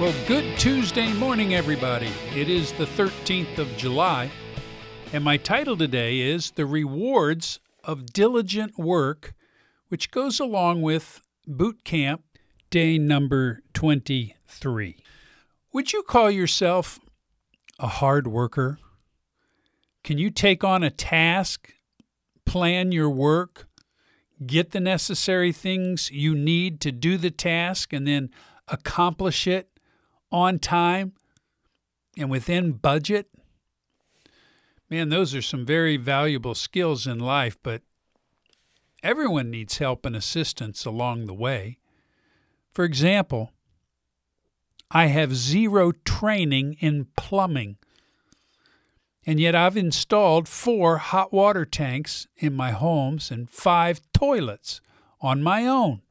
Well, good Tuesday morning, everybody. It is the 13th of July, and my title today is The Rewards of Diligent Work, which goes along with boot camp day number 23. Would you call yourself a hard worker? Can you take on a task, plan your work, get the necessary things you need to do the task, and then accomplish it on time and within budget? Man, those are some very valuable skills in life, but everyone needs help and assistance along the way. For example, I have zero training in plumbing, and yet I've installed 4 hot water tanks in my homes and 5 toilets on my own.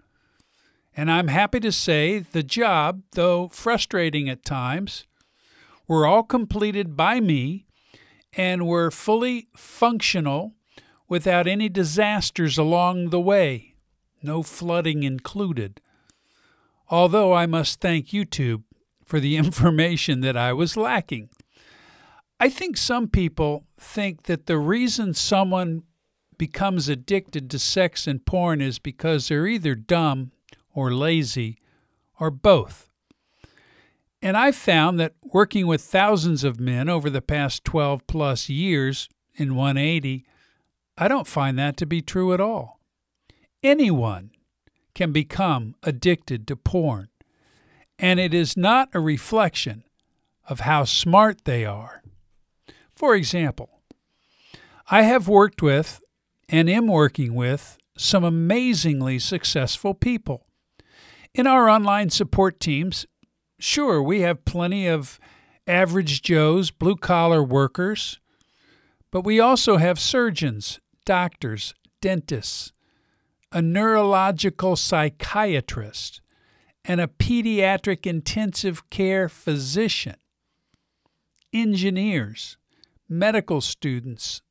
And I'm happy to say the job, though frustrating at times, were all completed by me and were fully functional without any disasters along the way, no flooding included. Although I must thank YouTube for the information that I was lacking. I think some people think that the reason someone becomes addicted to sex and porn is because they're either dumb or lazy or both. And I've found that working with thousands of men over the past 12 plus years in 180, I don't find that to be true at all. Anyone can become addicted to porn, and it is not a reflection of how smart they are. For example, I have worked with and am working with some amazingly successful people. In our online support teams, sure, we have plenty of average Joes, blue-collar workers, but we also have surgeons, doctors, dentists, a neurological psychiatrist, and a pediatric intensive care physician, engineers, medical students.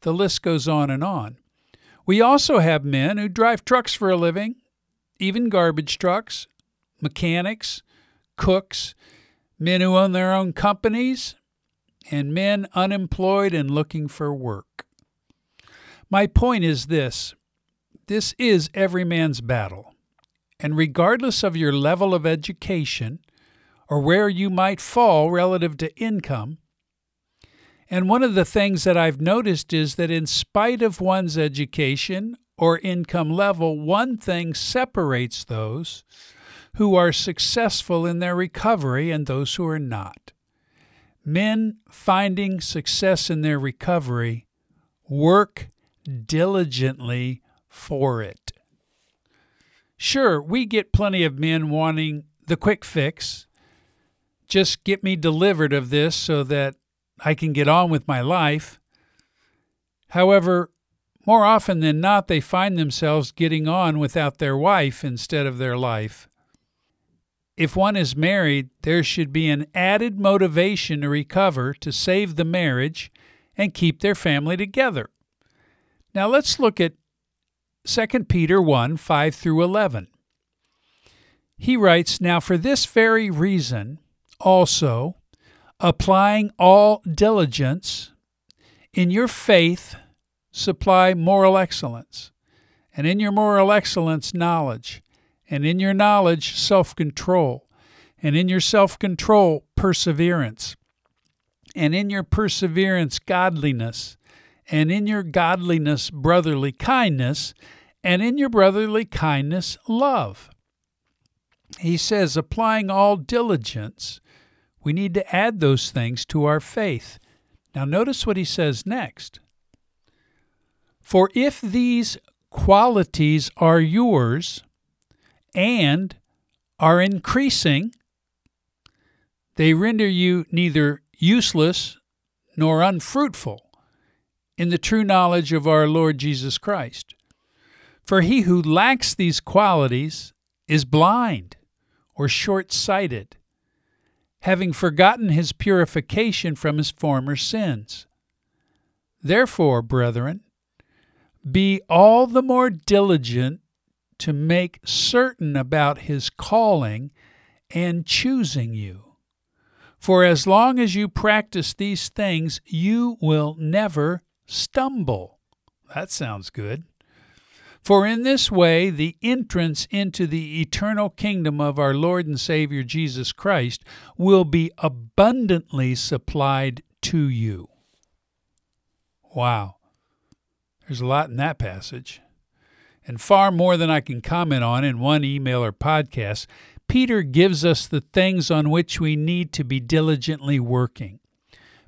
The list goes on and on. We also have men who drive trucks for a living, even garbage trucks, mechanics, cooks, men who own their own companies, and men unemployed and looking for work. My point is this. This is every man's battle. And regardless of your level of education or where you might fall relative to income, and one of the things that I've noticed is that in spite of one's education or income level, one thing separates those who are successful in their recovery and those who are not. Men finding success in their recovery work diligently for it. Sure, we get plenty of men wanting the quick fix. Just get me delivered of this so that I can get on with my life. However, more often than not, they find themselves getting on without their wife instead of their life. If one is married, there should be an added motivation to recover, to save the marriage, and keep their family together. Now let's look at 2 Peter 1, 5 through 11. He writes, "Now for this very reason, also, applying all diligence, in your faith supply moral excellence, and in your moral excellence knowledge, and in your knowledge self-control, and in your self-control perseverance, and in your perseverance godliness, and in your godliness brotherly kindness, and in your brotherly kindness love." He says, applying all diligence, we need to add those things to our faith. Now notice what he says next. "For if these qualities are yours and are increasing, they render you neither useless nor unfruitful in the true knowledge of our Lord Jesus Christ. For he who lacks these qualities is blind or short-sighted, having forgotten his purification from his former sins. Therefore, brethren, be all the more diligent to make certain about his calling and choosing you. For as long as you practice these things, you will never stumble. That sounds good. For in this way, the entrance into the eternal kingdom of our Lord and Savior Jesus Christ will be abundantly supplied to you. Wow. There's a lot in that passage. And far more than I can comment on in one email or podcast, Peter gives us the things on which we need to be diligently working.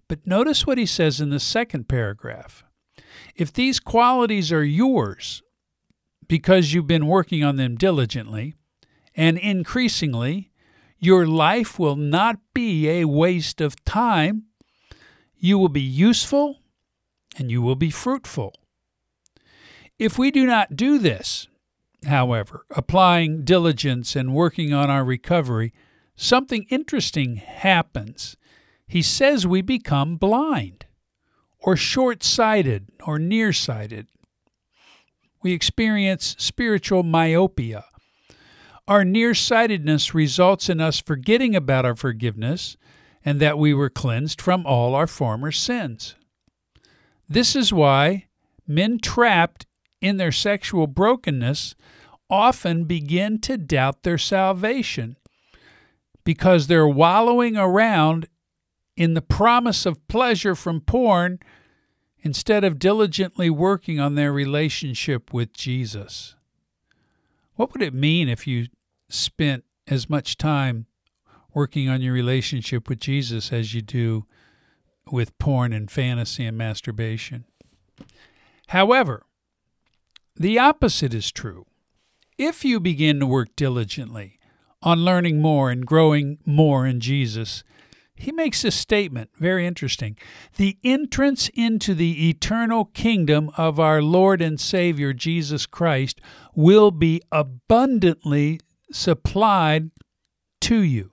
But notice what he says in the second paragraph. If these qualities are yours, because you've been working on them diligently and increasingly, your life will not be a waste of time. You will be useful and you will be fruitful. If we do not do this, however, applying diligence and working on our recovery, something interesting happens. He says we become blind or short-sighted or nearsighted. We experience spiritual myopia. Our nearsightedness results in us forgetting about our forgiveness and that we were cleansed from all our former sins. This is why men trapped in their sexual brokenness often begin to doubt their salvation because they're wallowing around in the promise of pleasure from porn instead of diligently working on their relationship with Jesus. What would it mean if you spent as much time working on your relationship with Jesus as you do with porn and fantasy and masturbation? However, the opposite is true. If you begin to work diligently on learning more and growing more in Jesus, he makes this statement, very interesting. The entrance into the eternal kingdom of our Lord and Savior Jesus Christ will be abundantly supplied to you.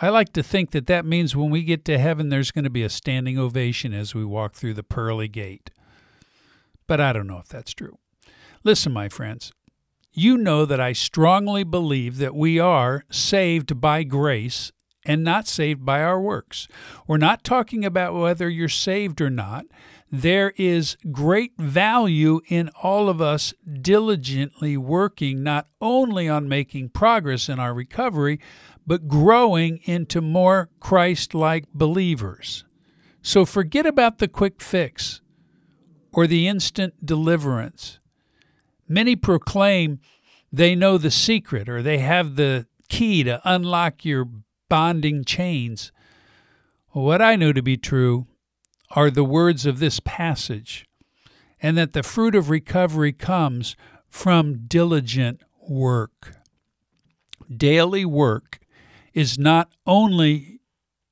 I like to think that that means when we get to heaven, there's going to be a standing ovation as we walk through the pearly gate. But I don't know if that's true. Listen, my friends, you know that I strongly believe that we are saved by grace and not saved by our works. We're not talking about whether you're saved or not. There is great value in all of us diligently working not only on making progress in our recovery, but growing into more Christ-like believers. So forget about the quick fix or the instant deliverance. Many proclaim they know the secret or they have the key to unlock your bonding chains. What I know to be true are the words of this passage, and that the fruit of recovery comes from diligent work. Daily work is not only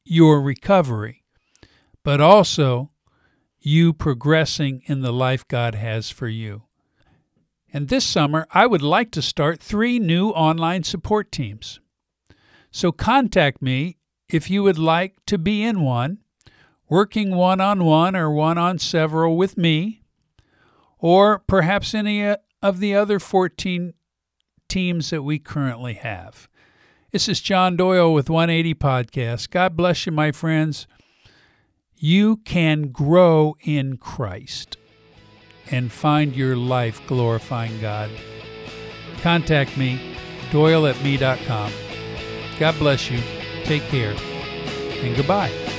your recovery, but also you progressing in the life God has for you. And this summer, I would like to start 3 new online support teams. So contact me if you would like to be in one, working one-on-one or one-on-several with me, or perhaps any of the other 14 teams that we currently have. This is John Doyle with 180 Podcast. God bless you, my friends. You can grow in Christ and find your life glorifying God. Contact me, doyle@me.com. God bless you, take care, and goodbye.